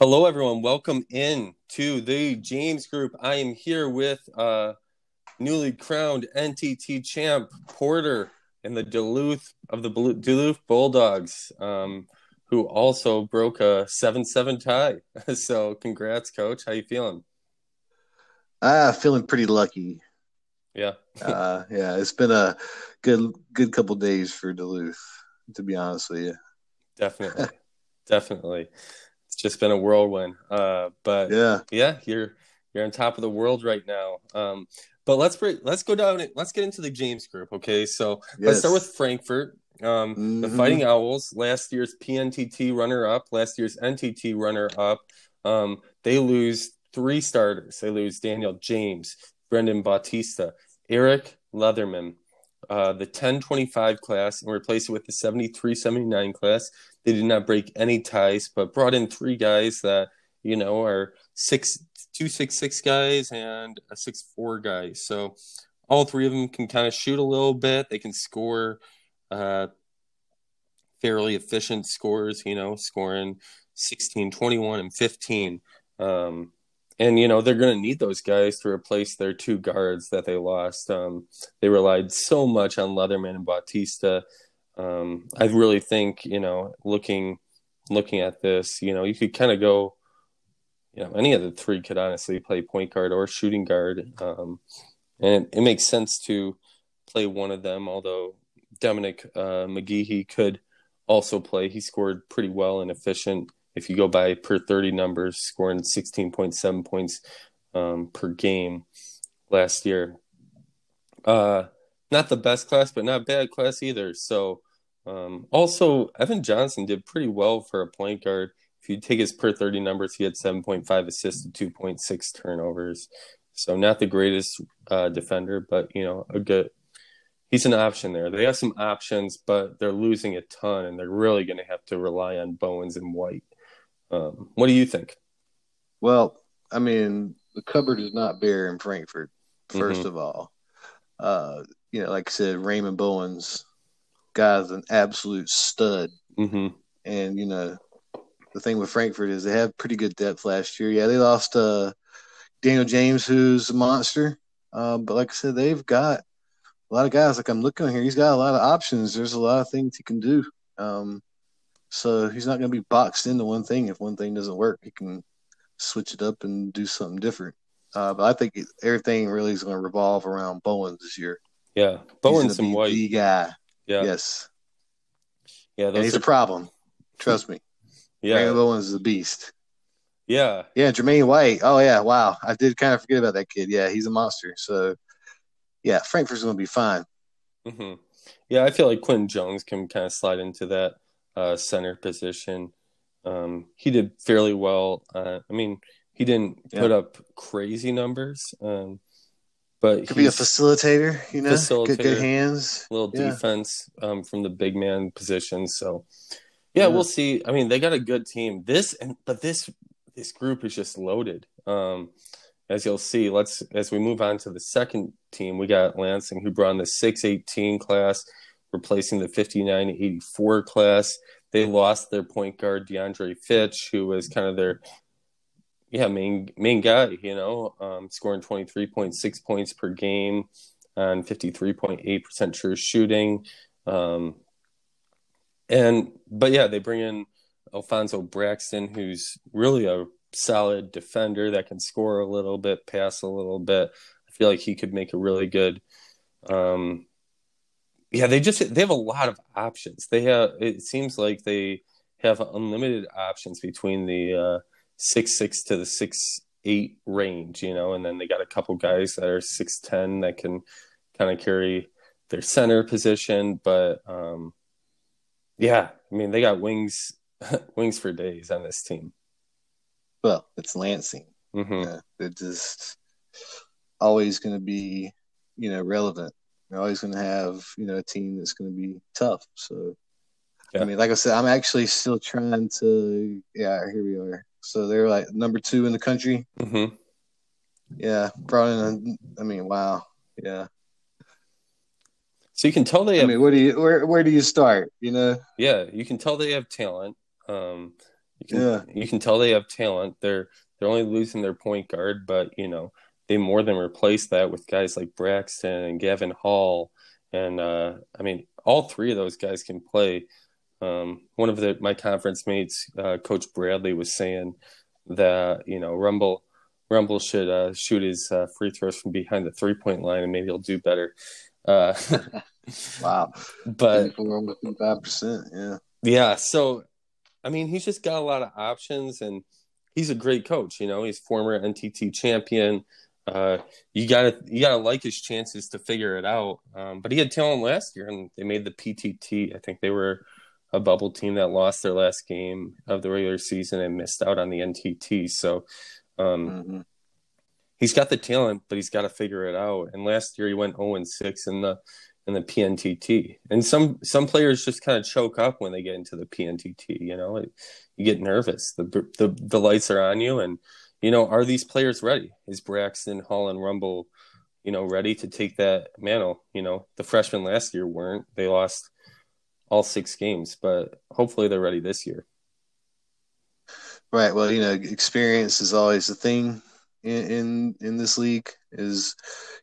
Hello, everyone. Welcome in to the James Group. I am here with newly crowned NTT champ Porter and the Duluth Bulldogs, who also broke a 7-7 tie. So congrats, Coach. How you feeling? Feeling pretty lucky. Yeah. Yeah, it's been a good couple days for Duluth, to be honest with you. Definitely. Definitely. Just been a whirlwind, but yeah, you're on top of the world right now. But let's go down and let's get into the James Group, okay? So Let's start with Frankfort, the Fighting Owls, last year's PNTT runner-up, last year's NTT runner-up. They lose three starters. They lose Daniel James, Brendan Bautista, Eric Leatherman, the 10-25 class, and replace it with the 73-79 class. They did not break any ties, but brought in three guys that, you know, are 2.66 guys and a 6'4 guy. So all three of them can kind of shoot a little bit. They can score fairly efficient scores, you know, scoring 16, 21, and 15. And, you know, they're going to need those guys to replace their two guards that they lost. They relied so much on Leatherman and Bautista. I really think, you know, looking at this, you know, you could kind of go, you know, any of the three could honestly play point guard or shooting guard. And it makes sense to play one of them, although Dominic McGee, he could also play. He scored pretty well and efficient. If you go by per 30 numbers, scoring 16.7 points per game last year. Not the best class, but not bad class either. So also Evan Johnson did pretty well for a point guard. If you take his per 30 numbers, he had 7.5 assists and 2.6 turnovers. So not the greatest defender, but, you know, he's an option there. They have some options, but they're losing a ton, and they're really going to have to rely on Bowens and White. What do you think? Well, I mean, the cupboard is not bare in Frankfort, first of all. You know, like I said, Raymond Bowens, guy's an absolute stud. And, you know, the thing with Frankfort is they have pretty good depth last year. Yeah, they lost Daniel James, who's a monster. But like I said, they've got a lot of guys. Like I'm looking on here, he's got a lot of options. There's a lot of things he can do. So he's not going to be boxed into one thing. If one thing doesn't work, he can switch it up and do something different. But I think everything really is going to revolve around Bowens this year. Yeah, Bowens and White. The guy. Yeah. Yes. Yeah, and he's a problem. Trust me. Yeah. Raymond Bowens is a beast. Yeah. Yeah, Jermaine White. Oh, yeah. Wow. I did kind of forget about that kid. Yeah, he's a monster. So, yeah, Frankfurt's going to be fine. Yeah, I feel like Quinn Jones can kind of slide into that center position. He did fairly well. He didn't put up crazy numbers, but he could be a facilitator. You know, good hands, little defense from the big man position. So, yeah, we'll see. I mean, they got a good team. This group is just loaded. As you'll see, as we move on to the second team, we got Lansing, who brought in the 6-18 class, replacing the 59-84 class. They lost their point guard DeAndre Fitch, who was kind of their main guy, you know, scoring 23.6 points per game and 53.8% true shooting. They bring in Alfonso Braxton, who's really a solid defender that can score a little bit, pass a little bit. I feel like he could make a really good they have a lot of options. It seems like they have unlimited options between the 6'6" to the 6'8" range, you know, and then they got a couple guys that are 6'10" that can kind of carry their center position. But they got wings for days on this team. Well, it's Lansing. They're just always going to be, you know, relevant. They're always going to have, you know, a team that's going to be tough. So, yeah. I mean, like I said, I'm actually still trying to. Yeah, here we are. So they're like number 2 in the country. Yeah, brought in. Wow. Yeah. So you can tell they have. Where do you start? You know. Yeah, you can tell they have talent. You can tell they have talent. They're only losing their point guard, but they more than replace that with guys like Braxton and Gavin Hall, and all three of those guys can play. One of my conference mates, Coach Bradley, was saying that Rumble should shoot his free throws from behind the 3-point line, and maybe he'll do better. Wow! But 5%, yeah. So, he's just got a lot of options, and he's a great coach. He's former NTT champion. You gotta like his chances to figure it out. But he had talent last year, and they made the PTT. I think they were a bubble team that lost their last game of the regular season and missed out on the NTT. So. He's got the talent, but he's got to figure it out. And last year he went 0-6 in the PNTT. And some players just kind of choke up when they get into the PNTT. You get nervous. The lights are on you, and are these players ready? Is Braxton, Hall, and Rumble, ready to take that mantle? The freshmen last year weren't. They lost all 6 games, but hopefully they're ready this year. Right. Well, experience is always the thing in this league is,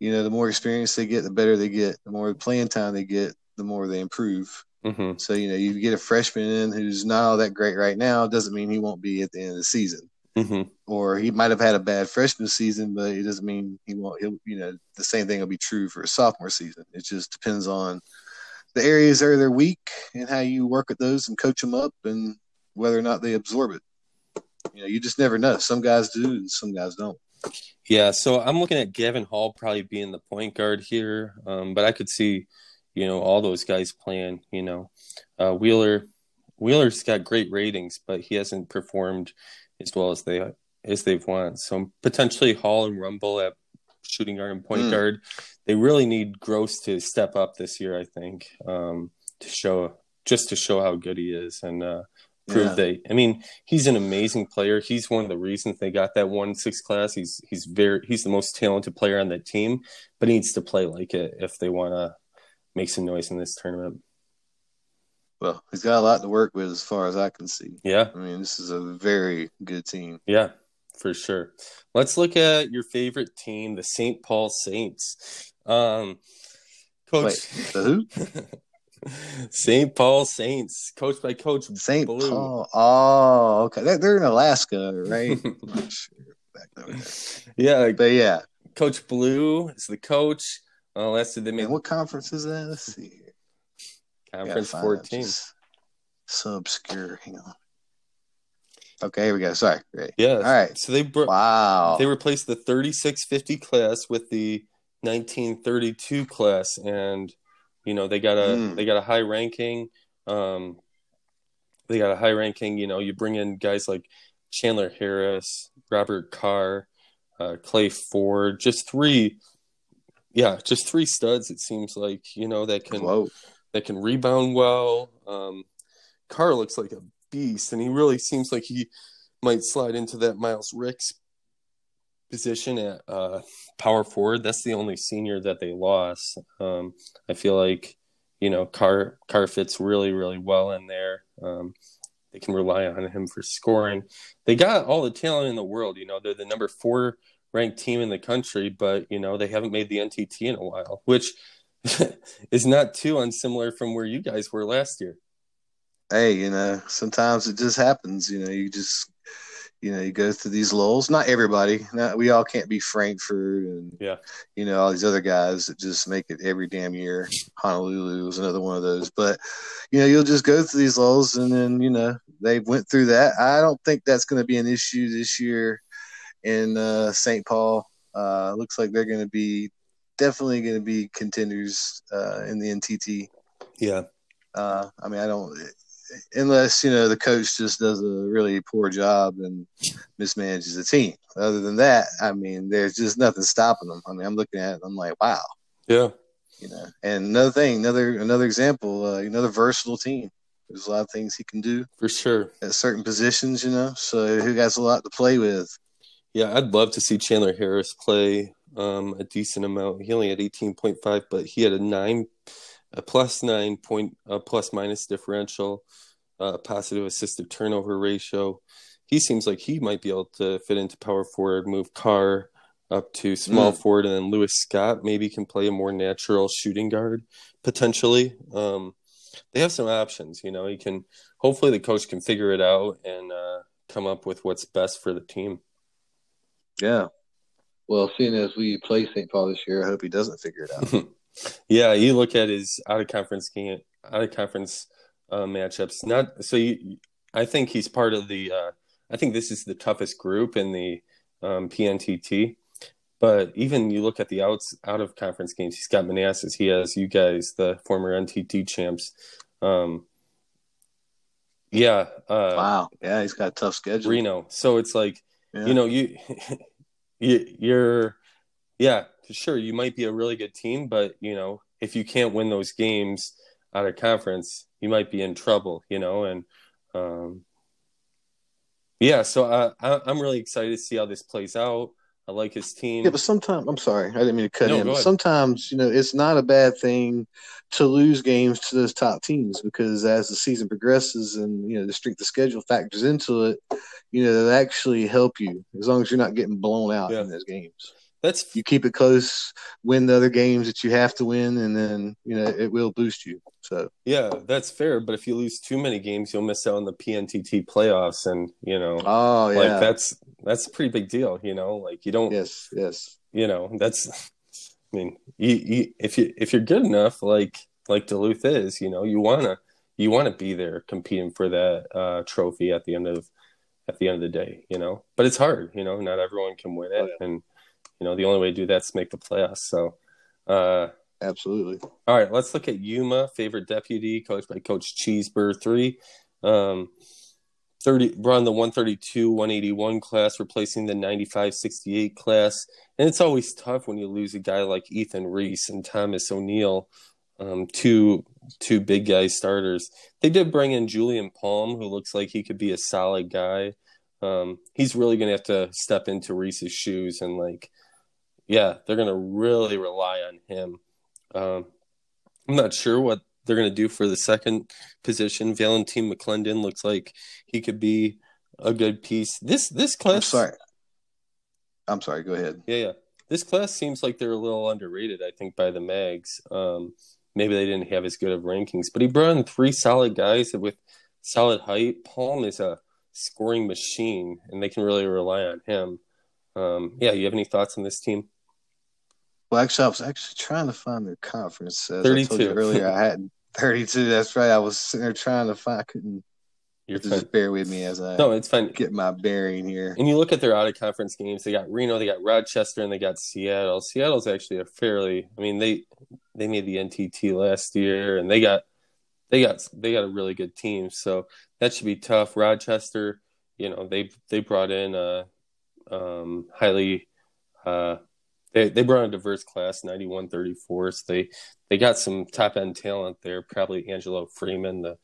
the more experience they get, the better they get. The more playing time they get, the more they improve. Mm-hmm. So, you get a freshman in who's not all that great right now. Doesn't mean he won't be at the end of the season. Mm-hmm. Or he might have had a bad freshman season, but it doesn't mean he won't. The same thing will be true for a sophomore season. It just depends on the areas that they're weak and how you work at those and coach them up and whether or not they absorb it. You just never know. Some guys do and some guys don't. Yeah, so I'm looking at Gavin Hall probably being the point guard here, but I could see, all those guys playing, Wheeler's got great ratings, but he hasn't performed as well as they've wanted. So potentially Hall and Rumble at shooting guard and point guard. They really need Gross to step up this year, I think, to show how good he is and prove they. He's an amazing player. He's one of the reasons they got that 1-6 class. He's the most talented player on that team, but he needs to play like it if they want to make some noise in this tournament. Well, he's got a lot to work with as far as I can see. Yeah, this is a very good team. Yeah, for sure. Let's look at your favorite team, the St. Paul Saints. Coach, wait, the who? St. Paul Saints, coached by Coach St. Blue. Paul. Oh, okay. They're in Alaska, right? Not sure. Yeah, but yeah, Coach Blue is the coach. What conference is that? Let's see here. Conference 14. So obscure. Hang on. Okay, here we go. Sorry. Great. Yeah. All right. So they They replaced the 3650 class with the 1932 class, and. They got a high ranking. You bring in guys like Chandler Harris, Robert Carr, Clay Ford, just three studs. It seems like that can rebound well. Carr looks like a beast, and he really seems like he might slide into that Miles Ricks position at power forward. That's the only senior that they lost. I feel like Carr fits really, really well in there. They can rely on him for scoring. They got all the talent in the world. They're the number 4 ranked team in the country, but they haven't made the NTT in a while, which is not too unsimilar from where you guys were last year. Hey, sometimes it just happens. You go through these lulls. Not everybody. We all can't be Frankfurt and, all these other guys that just make it every damn year. Honolulu was another one of those. But, you'll just go through these lulls, and then, they went through that. I don't think that's going to be an issue this year in St. Paul. Looks like they're going to be definitely going to be contenders in the NTT. Yeah. Unless, the coach just does a really poor job and mismanages the team. Other than that, there's just nothing stopping them. I'm looking at it and I'm like, wow. Yeah. And another thing, another example, another versatile team. There's a lot of things he can do. For sure. At certain positions, so he has a lot to play with. Yeah, I'd love to see Chandler Harris play a decent amount. He only had 18.5, but he had a plus minus differential. positive assisted turnover ratio. He seems like he might be able to fit into power forward, move Carr up to small forward, and then Lewis Scott maybe can play a more natural shooting guard potentially. They have some options, you know. He can hopefully the coach can figure it out and come up with what's best for the team. Yeah. Well, seeing as we play St. Paul this year, I hope he doesn't figure it out. Yeah, you look at his out of conference matchups. I think he's part of the. I think this is the toughest group in the PNTT. But even you look at the out of conference games, he's got Manassas. He has you guys, the former NTT champs. Wow. Yeah, he's got a tough schedule. Reno. So it's like, you know, You're you might be a really good team, but you know, if you can't win those games out of conference, you might be in trouble, you know? And, so I'm really excited to see how this plays out. I like his team. Yeah, but sometimes – I'm sorry. I didn't mean to cut in. But sometimes, you know, it's not a bad thing to lose games to those top teams because as the season progresses and, you know, the strength of schedule factors into it, you know, they'll actually help you as long as you're not getting blown out in those games. You keep it close, win the other games that you have to win, and then, you know, it will boost you. So yeah, that's fair. But if you lose too many games, you'll miss out on the PNTT playoffs, and you know, that's a pretty big deal. You know, like you don't. Yes. You know, that's. I mean, you if you're good enough, like Duluth is, you know, you wanna be there competing for that trophy at the end of the day, you know. But it's hard, you know. Not everyone can win it, and you know, the only way to do that is to make the playoffs. So, absolutely. All right, let's look at Yuma, favorite deputy, coached by Coach Cheeseburger III. We're on the 132-181 class, replacing the 95-68 class. And it's always tough when you lose a guy like Ethan Reese and Thomas O'Neill, two big guy starters. They did bring in Julian Palm, who looks like he could be a solid guy. He's really going to have to step into Reese's shoes and they're going to really rely on him. I'm not sure what they're going to do for the second position. Valentin McClendon looks like he could be a good piece. This class. I'm sorry. Go ahead. Yeah. This class seems like they're a little underrated, I think, by the Mags. Maybe they didn't have as good of rankings, but he brought in three solid guys with solid height. Palm is a scoring machine, and they can really rely on him. You have any thoughts on this team? Well, actually, I was trying to find their conference. As 32. I told you earlier, I hadn't. 32, that's right. I was sitting there trying to find. I couldn't. You're just fine. Bear with me as I it's fine. Get my bearing here. And you look at their out-of-conference games. They got Reno, they got Rochester, and they got Seattle. Seattle's actually a fairly – I mean, they made the NTT last year, and they got a really good team, so that should be tough. Rochester, you know, they brought in they brought in a diverse class, 91-34. So they got some top end talent there. Probably Angelo Freeman, the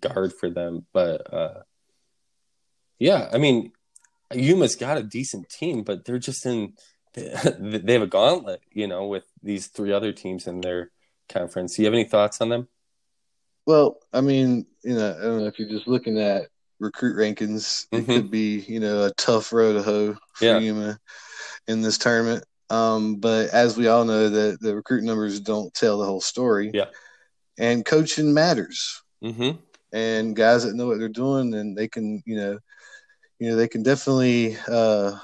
guard for them. But I mean, Yuma's got a decent team, but they're just they have a gauntlet, you know, with these three other teams in their conference. Do you have any thoughts on them? Well, I mean, you know, I don't know if you're just looking at recruit rankings. It could be, you know, a tough row to hoe for Yuma in this tournament. But as we all know, the recruit numbers don't tell the whole story. Yeah. And coaching matters. Mm-hmm. And guys that know what they're doing, and they can, you know, they can definitely, so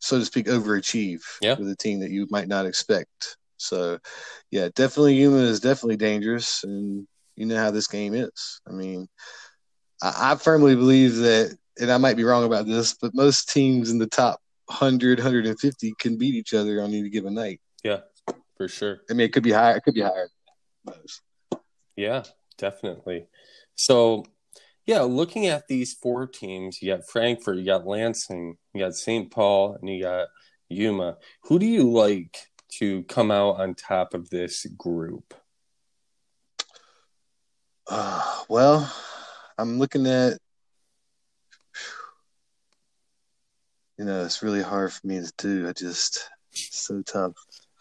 to speak, overachieve with a team that you might not expect. So, yeah, definitely Yuma is definitely dangerous, and you know how this game is. I mean, I firmly believe that, and I might be wrong about this, but most teams in the top 100, 150 can beat each other on any given night. Yeah, for sure. I mean, it could be higher. It could be higher than most. Yeah, definitely. So, yeah, looking at these four teams, you got Frankfort, you got Lansing, you got St. Paul, and you got Yuma. Who do you like to come out on top of this group? Well, I'm looking at, you know, it's really hard for me to do. It's so tough.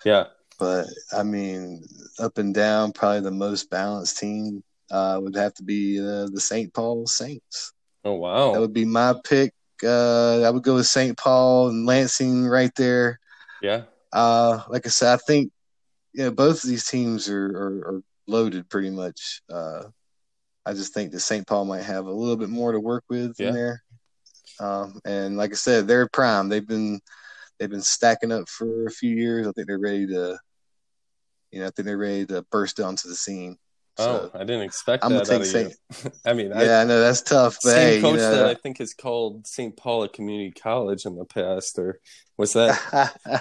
Yeah. But, I mean, up and down, probably the most balanced team would have to be the St. Paul Saints. Oh, wow. That would be my pick. I would go with St. Paul and Lansing right there. Yeah. Like I said, I think both of these teams are loaded pretty much. I just think that St. Paul might have a little bit more to work with in there. And like I said, they're prime. They've been stacking up for a few years. I think they're ready to, burst onto the scene. So, I didn't expect that out of you. I mean, I know that's tough. But same coach that I think has called St. Paul a community college in the past, or was that,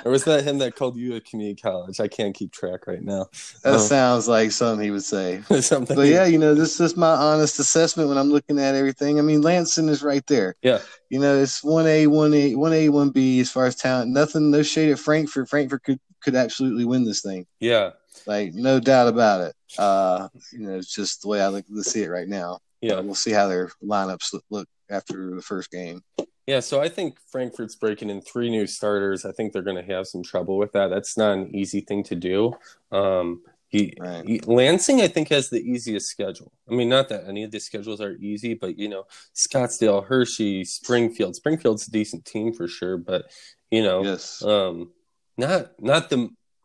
or was that him that called you a community college? I can't keep track right now. That sounds like something he would say. Something. But this is my honest assessment when I'm looking at everything. I mean, Lansing is right there. Yeah. It's 1A, 1B as far as talent. Nothing, no shade at Frankfurt. Frankfurt could absolutely win this thing. Yeah. Like, no doubt about it. It's just the way I like to see it right now. Yeah. We'll see how their lineups look after the first game. Yeah, so I think Frankfurt's breaking in 3 new starters. I think they're going to have some trouble with that. That's not an easy thing to do. Lansing, I think, has the easiest schedule. I mean, not that any of the schedules are easy, but, Scottsdale, Hershey, Springfield. Springfield's a decent team for sure, but, yes.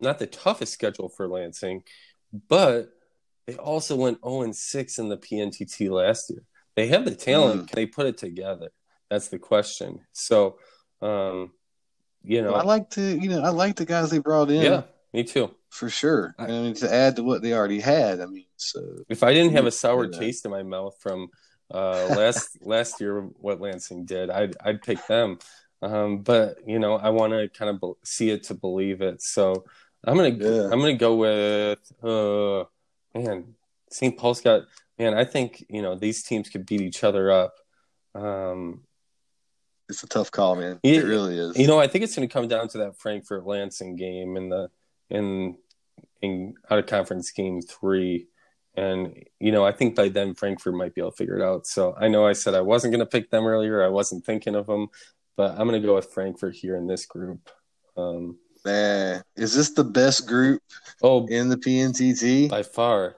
Not the toughest schedule for Lansing, but they also went 0-6 in the PNTT last year. They have the talent. Can they put it together? That's the question. So, I like to, I like the guys they brought in. Yeah, me too. For sure. To add to what they already had. So if I didn't have a sour taste in my mouth from last year, what Lansing did, I'd pick them. But I want to kind of see it to believe it. So I'm gonna go with St. Paul's got I think these teams could beat each other up. It's a tough call, man. It really is. I think it's gonna come down to that Frankfurt Lansing game in out of conference game 3. And, I think by then Frankfurt might be able to figure it out. So I know I said I wasn't gonna pick them earlier. I wasn't thinking of them. But I'm going to go with Frankfurt here in this group. Is this the best group in the PNTT? By far.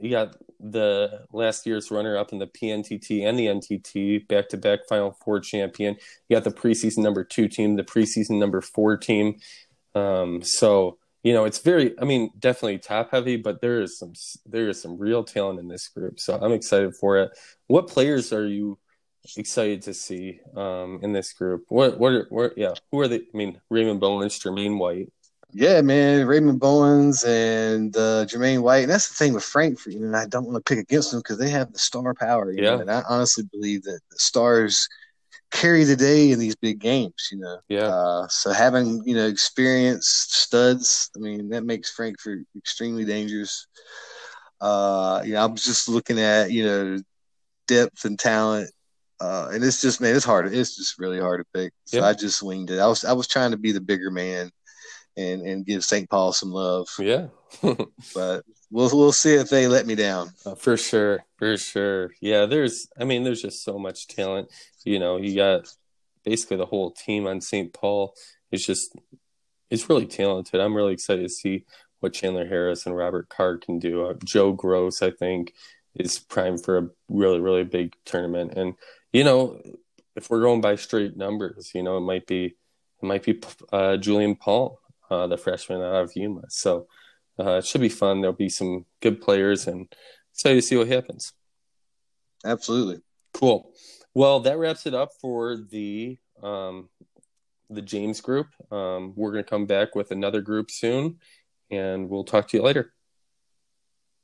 You got the last year's runner-up in the PNTT and the NTT, back-to-back Final Four champion. You got the preseason number 2 team, the preseason number 4 team. It's very, definitely top-heavy, but there is some real talent in this group. So I'm excited for it. What players are you excited to see in this group? Who are they? Raymond Bowens, Jermaine White. Yeah, man, Raymond Bowens and Jermaine White. And that's the thing with Frankfurt. I don't want to pick against them because they have the star power. And I honestly believe that the stars carry the day in these big games. So having experienced studs, that makes Frankfurt extremely dangerous. I was just looking at depth and talent. And it's just, it's hard. It's just really hard to pick. So I just winged it. I was trying to be the bigger man and give St. Paul some love. Yeah. But we'll see if they let me down. For sure. Yeah. There's just so much talent. You got basically the whole team on St. Paul. It's really talented. I'm really excited to see what Chandler Harris and Robert Carr can do. Joe Gross, I think, is primed for a really, really big tournament. And, if we're going by straight numbers, it might be Julian Paul, the freshman out of Yuma. So it should be fun. There'll be some good players and excited to see what happens. Absolutely. Cool. Well, that wraps it up for the James group. We're going to come back with another group soon, and we'll talk to you later.